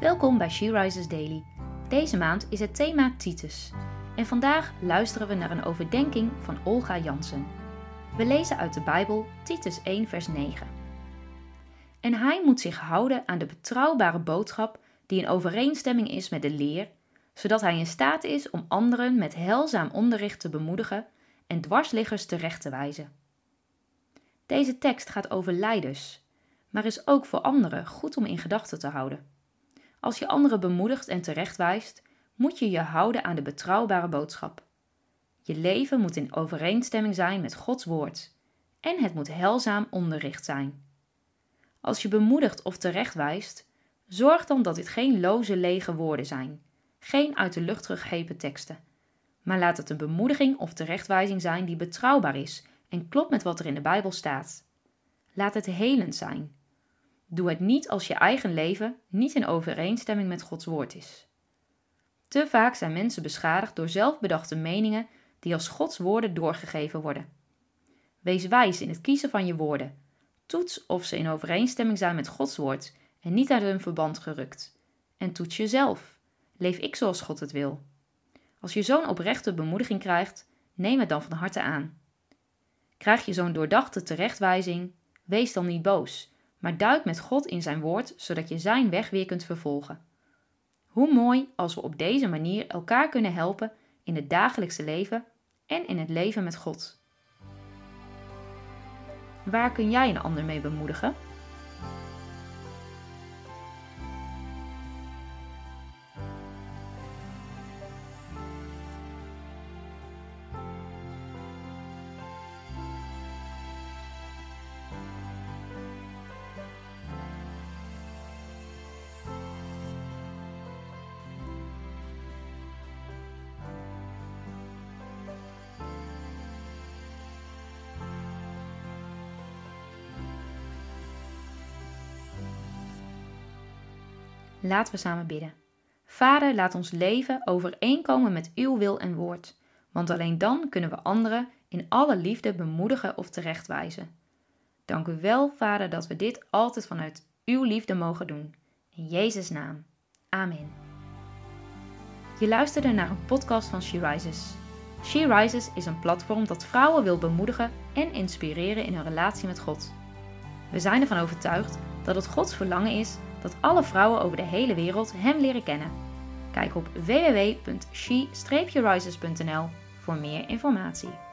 Welkom bij She Rises Daily. Deze maand is het thema Titus. En vandaag luisteren we naar een overdenking van Olga Jansen. We lezen uit de Bijbel Titus 1 vers 9. En hij moet zich houden aan de betrouwbare boodschap die in overeenstemming is met de leer, zodat hij in staat is om anderen met heilzaam onderricht te bemoedigen en dwarsliggers terecht te wijzen. Deze tekst gaat over leiders, maar is ook voor anderen goed om in gedachten te houden. Als je anderen bemoedigt en terechtwijst, moet je je houden aan de betrouwbare boodschap. Je leven moet in overeenstemming zijn met Gods woord en het moet heilzaam onderricht zijn. Als je bemoedigt of terechtwijst, zorg dan dat dit geen loze lege woorden zijn, geen uit de lucht gegrepen teksten. Maar laat het een bemoediging of terechtwijzing zijn die betrouwbaar is en klopt met wat er in de Bijbel staat. Laat het helend zijn. Doe het niet als je eigen leven niet in overeenstemming met Gods woord is. Te vaak zijn mensen beschadigd door zelfbedachte meningen die als Gods woorden doorgegeven worden. Wees wijs in het kiezen van je woorden. Toets of ze in overeenstemming zijn met Gods woord en niet uit hun verband gerukt. En toets jezelf. Leef ik zoals God het wil? Als je zo'n oprechte bemoediging krijgt, neem het dan van harte aan. Krijg je zo'n doordachte terechtwijzing, wees dan niet boos, maar duik met God in zijn woord, zodat je zijn weg weer kunt vervolgen. Hoe mooi als we op deze manier elkaar kunnen helpen in het dagelijkse leven en in het leven met God. Waar kun jij een ander mee bemoedigen? Laten we samen bidden. Vader, laat ons leven overeenkomen met uw wil en woord, want alleen dan kunnen we anderen in alle liefde bemoedigen of terechtwijzen. Dank u wel, Vader, dat we dit altijd vanuit uw liefde mogen doen. In Jezus' naam. Amen. Je luisterde naar een podcast van She Rises. She Rises is een platform dat vrouwen wil bemoedigen en inspireren in hun relatie met God. We zijn ervan overtuigd dat het Gods verlangen is dat alle vrouwen over de hele wereld hem leren kennen. Kijk op www.she-rises.nl voor meer informatie.